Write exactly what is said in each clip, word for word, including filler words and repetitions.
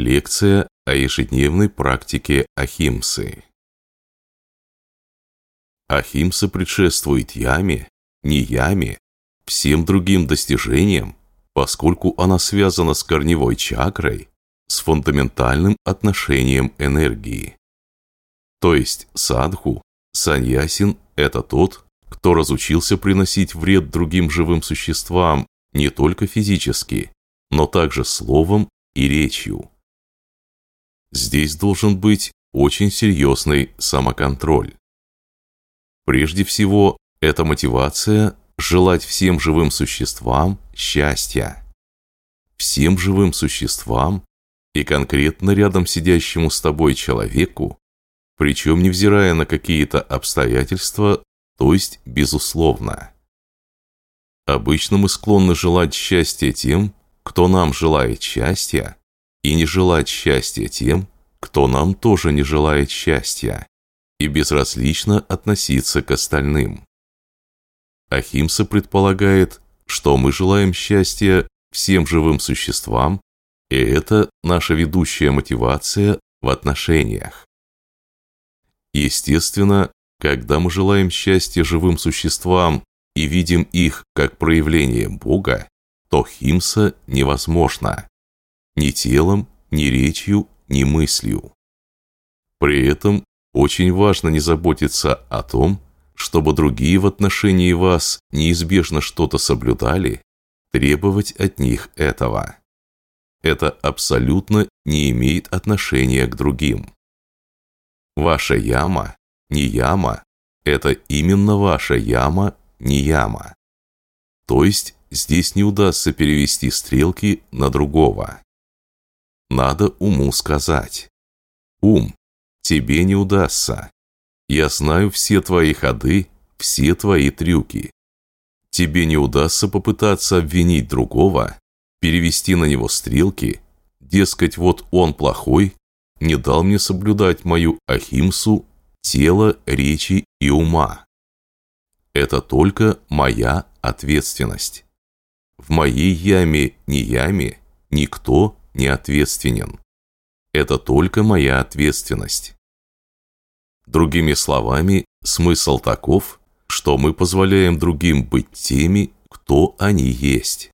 Лекция о ежедневной практике Ахимсы. Ахимса предшествует Яме, Нияме, всем другим достижениям, поскольку она связана с корневой чакрой, с фундаментальным отношением энергии. То есть садху, саньясин – это тот, кто разучился приносить вред другим живым существам не только физически, но также словом и речью. Здесь должен быть очень серьезный самоконтроль. Прежде всего, это мотивация желать всем живым существам счастья. Всем живым существам и конкретно рядом сидящему с тобой человеку, причем невзирая на какие-то обстоятельства, то есть безусловно. Обычно мы склонны желать счастья тем, кто нам желает счастья, и не желать счастья тем, кто нам тоже не желает счастья, и безразлично относиться к остальным. Ахимса предполагает, что мы желаем счастья всем живым существам, и это наша ведущая мотивация в отношениях. Естественно, когда мы желаем счастья живым существам и видим их как проявление Бога, то химса невозможна ни телом, ни речью, ни мыслью. При этом очень важно не заботиться о том, чтобы другие в отношении вас неизбежно что-то соблюдали, требовать от них этого. Это абсолютно не имеет отношения к другим. Ваша яма, нияма – это именно ваша яма, нияма. То есть здесь не удастся перевести стрелки на другого. Надо уму сказать: «Ум, тебе не удастся. Я знаю все твои ходы, все твои трюки». Тебе не удастся попытаться обвинить другого, перевести на него стрелки, дескать, вот он плохой, не дал мне соблюдать мою ахимсу, тела, речи и ума. Это только моя ответственность. В моей яме, не яме, никто не ответственен. Это только моя ответственность. Другими словами, смысл таков, что мы позволяем другим быть теми, кто они есть.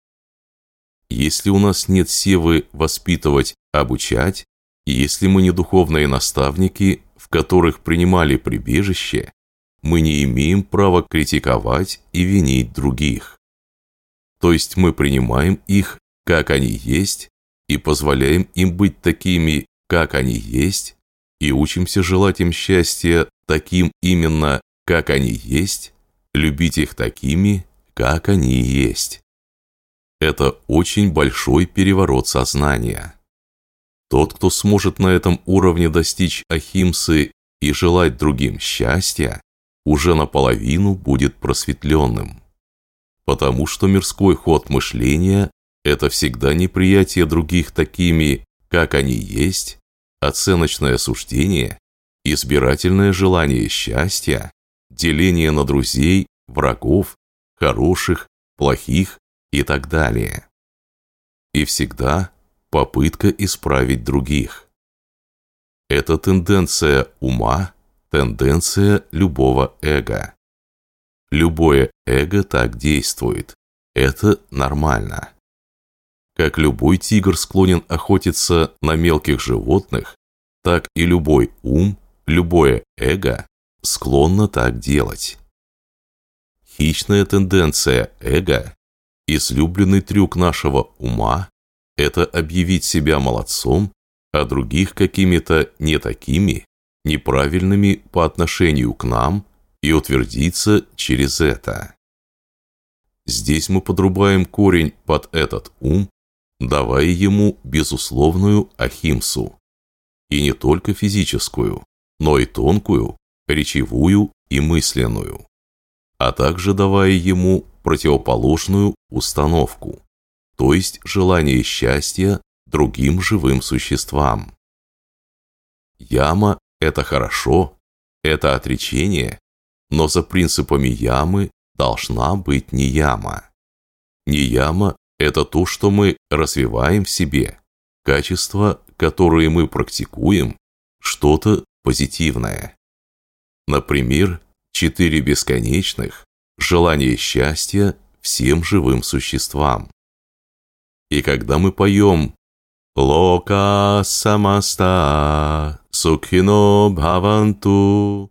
Если у нас нет силы воспитывать, обучать, и если мы не духовные наставники, в которых принимали прибежище, мы не имеем права критиковать и винить других. То есть мы принимаем их, как они есть, и позволяем им быть такими, как они есть, и учимся желать им счастья таким именно, как они есть, любить их такими, как они есть. Это очень большой переворот сознания. Тот, кто сможет на этом уровне достичь ахимсы и желать другим счастья, уже наполовину будет просветленным. Потому что мирской ход мышления – это всегда неприятие других такими, как они есть, оценочное суждение, избирательное желание счастья, деление на друзей, врагов, хороших, плохих и так далее. И всегда попытка исправить других. Это тенденция ума, тенденция любого эго. Любое эго так действует. Это нормально. Как любой тигр склонен охотиться на мелких животных, так и любой ум, любое эго склонно так делать. Хищная тенденция эго, излюбленный трюк нашего ума, это объявить себя молодцом, а других какими-то не такими, неправильными по отношению к нам, и утвердиться через это. Здесь мы подрубаем корень под этот ум, давая ему безусловную ахимсу. И не только физическую, но и тонкую, речевую и мысленную. А также давая ему противоположную установку, то есть желание счастья другим живым существам. Яма – это хорошо, это отречение, но за принципами ямы должна быть нияма. Нияма – это то, что мы развиваем в себе, качество, которые мы практикуем, что-то позитивное. Например, четыре бесконечных – желание счастья всем живым существам. И когда мы поем «Лока самаста сукхино бхаванту»,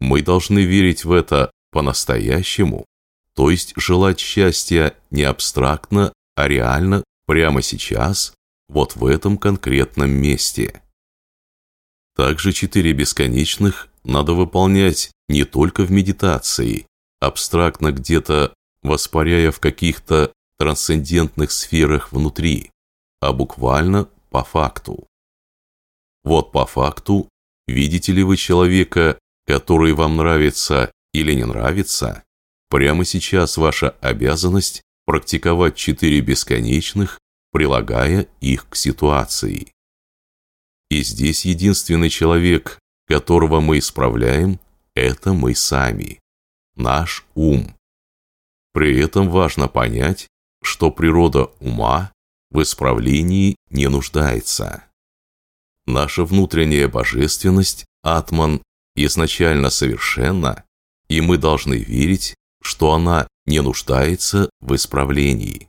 мы должны верить в это по-настоящему, то есть желать счастья не абстрактно, а реально, прямо сейчас, вот в этом конкретном месте. Также четыре бесконечных надо выполнять не только в медитации, абстрактно где-то, воспаряя в каких-то трансцендентных сферах внутри, а буквально по факту. Вот по факту, видите ли вы человека, который вам нравится или не нравится, прямо сейчас ваша обязанность практиковать четыре бесконечных, прилагая их к ситуации. И здесь единственный человек, которого мы исправляем, это мы сами, наш ум. При этом важно понять, что природа ума в исправлении не нуждается. Наша внутренняя божественность, Атман, изначально совершенна, и мы должны верить, что она не нуждается в исправлении.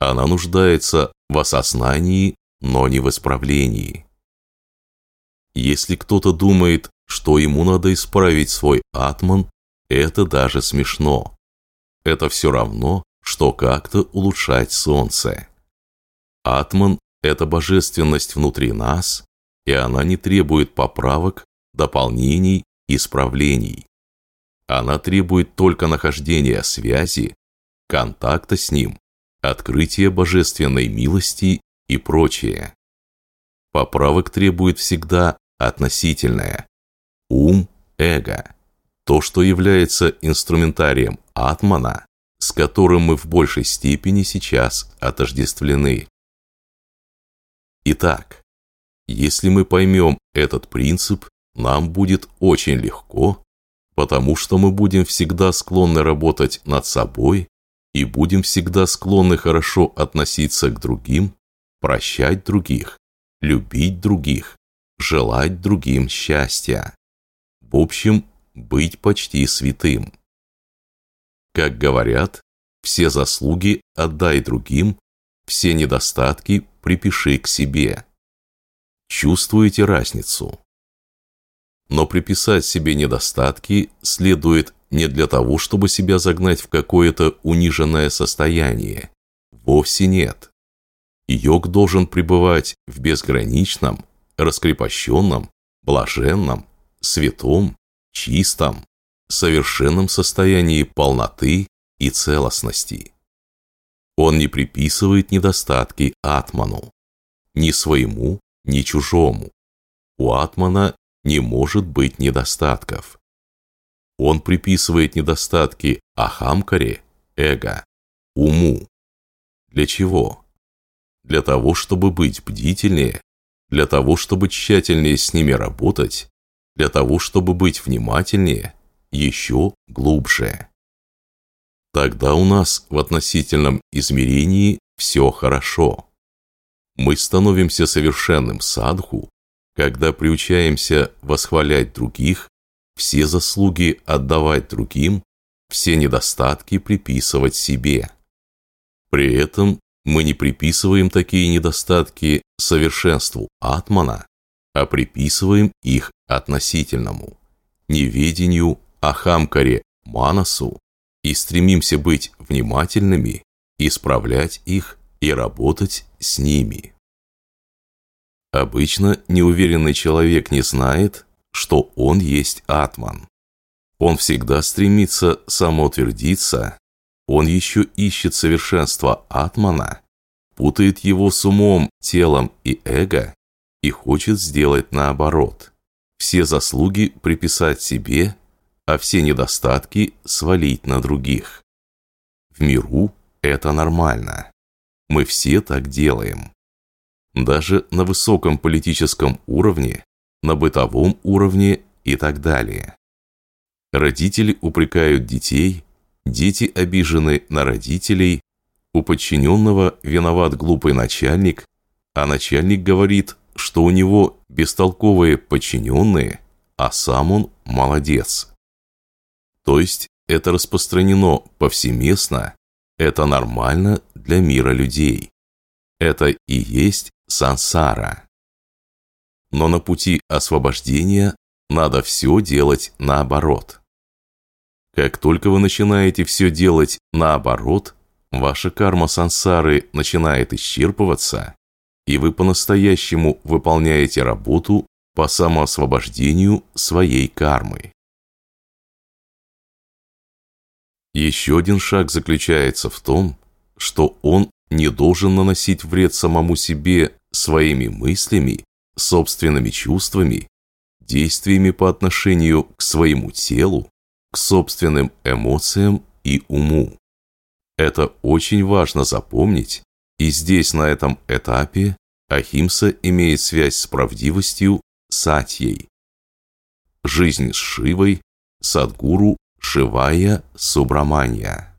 Она нуждается в осознании, но не в исправлении. Если кто-то думает, что ему надо исправить свой Атман, это даже смешно. Это все равно, что как-то улучшать солнце. Атман – это божественность внутри нас, и она не требует поправок, дополнений, исправлений. Она требует только нахождения связи, контакта с ним, открытия божественной милости и прочее. Поправок требует всегда относительное. Ум, эго. То, что является инструментарием Атмана, с которым мы в большей степени сейчас отождествлены. Итак, если мы поймем этот принцип, нам будет очень легко, потому что мы будем всегда склонны работать над собой и будем всегда склонны хорошо относиться к другим, прощать других, любить других, желать другим счастья. В общем, быть почти святым. Как говорят, все заслуги отдай другим, все недостатки припиши к себе. Чувствуете разницу? Но приписать себе недостатки следует не для того, чтобы себя загнать в какое-то униженное состояние. Вовсе нет. Йог должен пребывать в безграничном, раскрепощенном, блаженном, святом, чистом, совершенном состоянии полноты и целостности. Он не приписывает недостатки Атману, ни своему, ни чужому. У Атмана не может быть недостатков. Он приписывает недостатки ахамкаре, эго, уму. Для чего? Для того, чтобы быть бдительнее, для того, чтобы тщательнее с ними работать, для того, чтобы быть внимательнее, еще глубже. Тогда у нас в относительном измерении все хорошо. Мы становимся совершенным садху, когда приучаемся восхвалять других, все заслуги отдавать другим, все недостатки приписывать себе. При этом мы не приписываем такие недостатки совершенству Атмана, а приписываем их относительному, неведению, ахамкаре, манасу, и стремимся быть внимательными, исправлять их и работать с ними. Обычно неуверенный человек не знает, что он есть Атман. Он всегда стремится самоутвердиться, он еще ищет совершенство Атмана, путает его с умом, телом и эго и хочет сделать наоборот. Все заслуги приписать себе, а все недостатки свалить на других. В миру это нормально. Мы все так делаем. Даже на высоком политическом уровне, на бытовом уровне и так далее. Родители упрекают детей, дети обижены на родителей, у подчиненного виноват глупый начальник, а начальник говорит, что у него бестолковые подчиненные, а сам он молодец. То есть это распространено повсеместно, это нормально для мира людей. Это и есть сансара. Но на пути освобождения надо все делать наоборот. Как только вы начинаете все делать наоборот, ваша карма сансары начинает исчерпываться, и вы по-настоящему выполняете работу по самоосвобождению своей кармы. Еще один шаг заключается в том, что он не должен наносить вред самому себе своими мыслями, собственными чувствами, действиями по отношению к своему телу, к собственным эмоциям и уму. Это очень важно запомнить, и здесь на этом этапе Ахимса имеет связь с правдивостью, Сатьей. Жизнь с Шивой, Садгуру, Шивая Субраманья.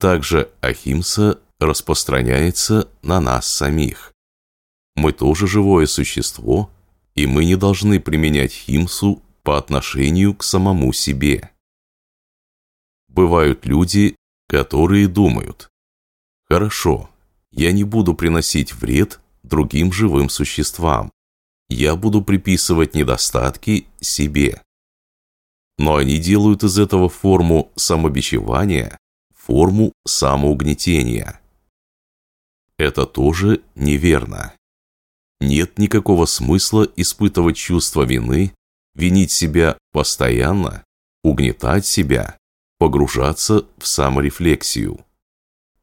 Также Ахимса распространяется на нас самих. Мы тоже живое существо, и мы не должны применять химсу по отношению к самому себе. Бывают люди, которые думают: «Хорошо, я не буду приносить вред другим живым существам, я буду приписывать недостатки себе». Но они делают из этого форму самобичевания, форму самоугнетения. Это тоже неверно. Нет никакого смысла испытывать чувство вины, винить себя постоянно, угнетать себя, погружаться в саморефлексию.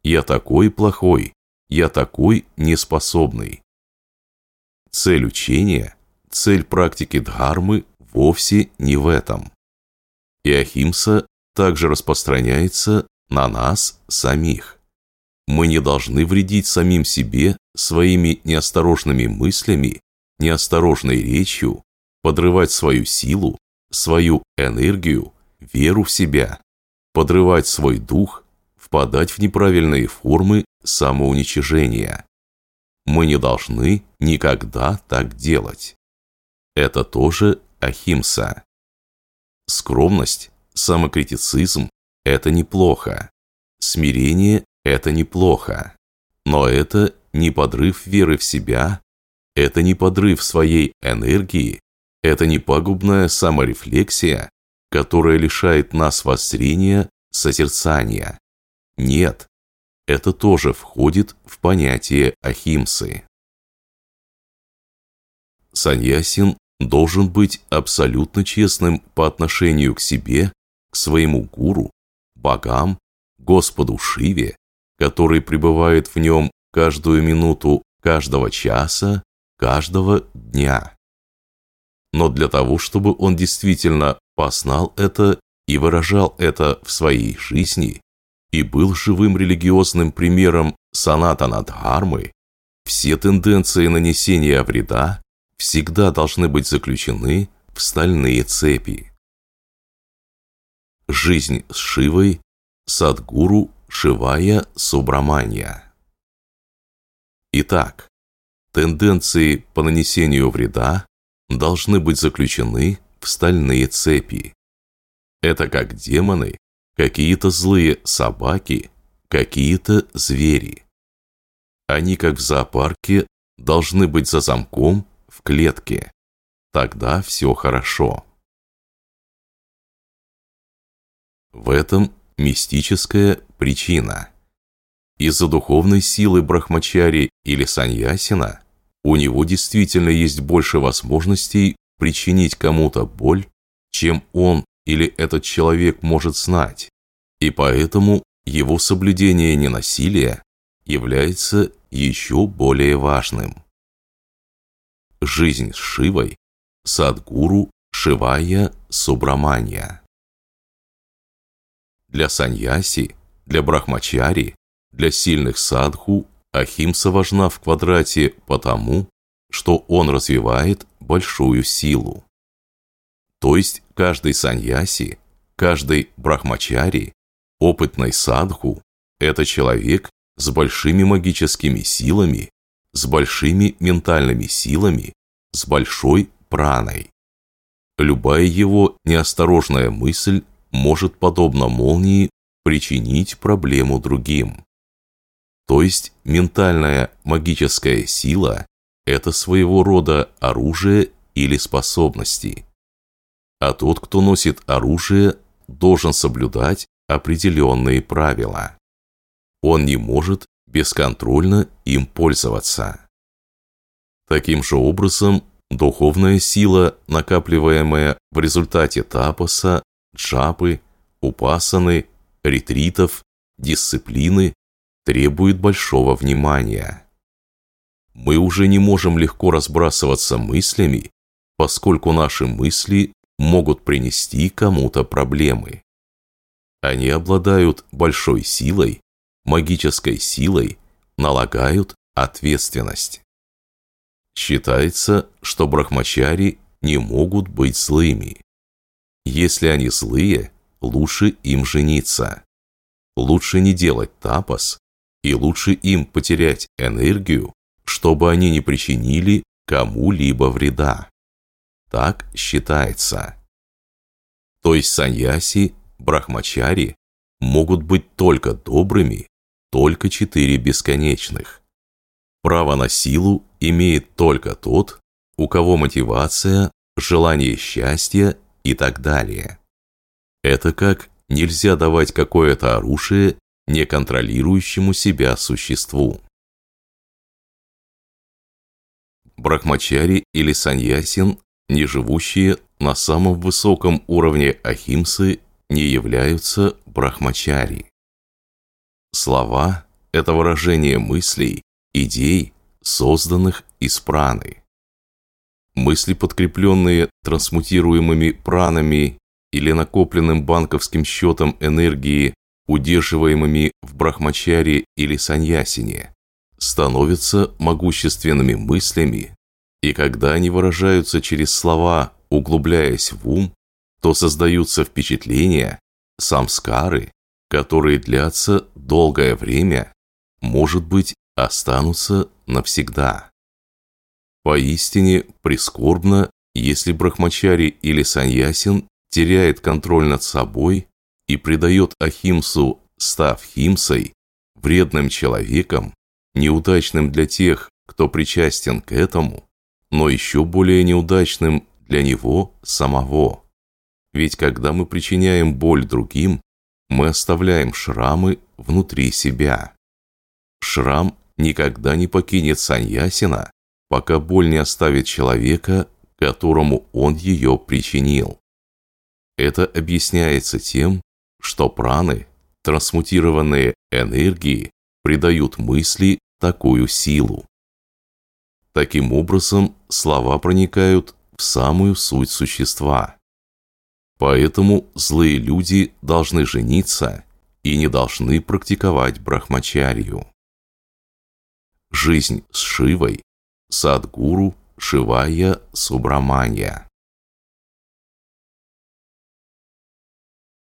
«Я такой плохой, я такой неспособный». Цель учения, цель практики дхармы вовсе не в этом. И Ахимса также распространяется на нас самих. Мы не должны вредить самим себе своими неосторожными мыслями, неосторожной речью, подрывать свою силу, свою энергию, веру в себя, подрывать свой дух, впадать в неправильные формы самоуничижения. Мы не должны никогда так делать. Это тоже Ахимса. Скромность, самокритицизм – это неплохо. Смирение – это неплохо. Но это не подрыв веры в себя, это не подрыв своей энергии, это не пагубная саморефлексия, которая лишает нас воззрения, созерцания. Нет, это тоже входит в понятие Ахимсы. Саньясин должен быть абсолютно честным по отношению к себе, к своему гуру, богам, Господу Шиве, который пребывает в нем каждую минуту, каждого часа, каждого дня. Но для того, чтобы он действительно познал это и выражал это в своей жизни, и был живым религиозным примером Санатана Дхармы, все тенденции нанесения вреда всегда должны быть заключены в стальные цепи. Жизнь с Шивой, Садгуру, Шивая Субраманья. Итак, тенденции по нанесению вреда должны быть заключены в стальные цепи. Это как демоны, какие-то злые собаки, какие-то звери. Они, как в зоопарке, должны быть за замком в клетке. Тогда все хорошо. В этом мистическая причина. Из-за духовной силы брахмачари или саньясина у него действительно есть больше возможностей причинить кому-то боль, чем он или этот человек может знать, и поэтому его соблюдение ненасилия является еще более важным. Жизнь с Шивой, Садгуру, Шивая Субраманья. Для саньяси, для брахмачари, для сильных садху Ахимса важна в квадрате потому, что он развивает большую силу. То есть каждый саньяси, каждый брахмачари, опытный садху – это человек с большими магическими силами, с большими ментальными силами, с большой праной. Любая его неосторожная мысль может, подобно молнии, причинить проблему другим. То есть ментальная магическая сила – это своего рода оружие или способности. А тот, кто носит оружие, должен соблюдать определенные правила. Он не может бесконтрольно им пользоваться. Таким же образом, духовная сила, накапливаемая в результате тапоса, джапы, упасаны, ретритов, дисциплины, требует большого внимания. Мы уже не можем легко разбрасываться мыслями, поскольку наши мысли могут принести кому-то проблемы. Они обладают большой силой, магической силой, налагают ответственность. Считается, что брахмачари не могут быть злыми. Если они злые, лучше им жениться. Лучше не делать тапос, и лучше им потерять энергию, чтобы они не причинили кому-либо вреда. Так считается. То есть саньяси, брахмачари могут быть только добрыми, только четыре бесконечных. Право на силу имеет только тот, у кого мотивация, желание счастья и так далее. Это как нельзя давать какое-то оружие неконтролирующему себя существу. Брахмачари или саньясин, не живущие на самом высоком уровне ахимсы, не являются брахмачари. Слова – это выражение мыслей, идей, созданных из праны. Мысли, подкрепленные трансмутируемыми пранами или накопленным банковским счетом энергии, удерживаемыми в брахмачари или саньясине, становятся могущественными мыслями, и когда они выражаются через слова, углубляясь в ум, то создаются впечатления, самскары, которые длятся долгое время, может быть, останутся навсегда. Поистине прискорбно, если брахмачари или саньясин теряет контроль над собой и придает ахимсу, став химсой, вредным человеком, неудачным для тех, кто причастен к этому, но еще более неудачным для него самого. Ведь когда мы причиняем боль другим, мы оставляем шрамы внутри себя. Шрам никогда не покинет саньясина, пока боль не оставит человека, которому он ее причинил. Это объясняется тем, что праны, трансмутированные энергии, придают мысли такую силу. Таким образом, слова проникают в самую суть существа. Поэтому злые люди должны жениться и не должны практиковать брахмачарью. Жизнь с Шивой, Садгуру, Шивая Субраманья.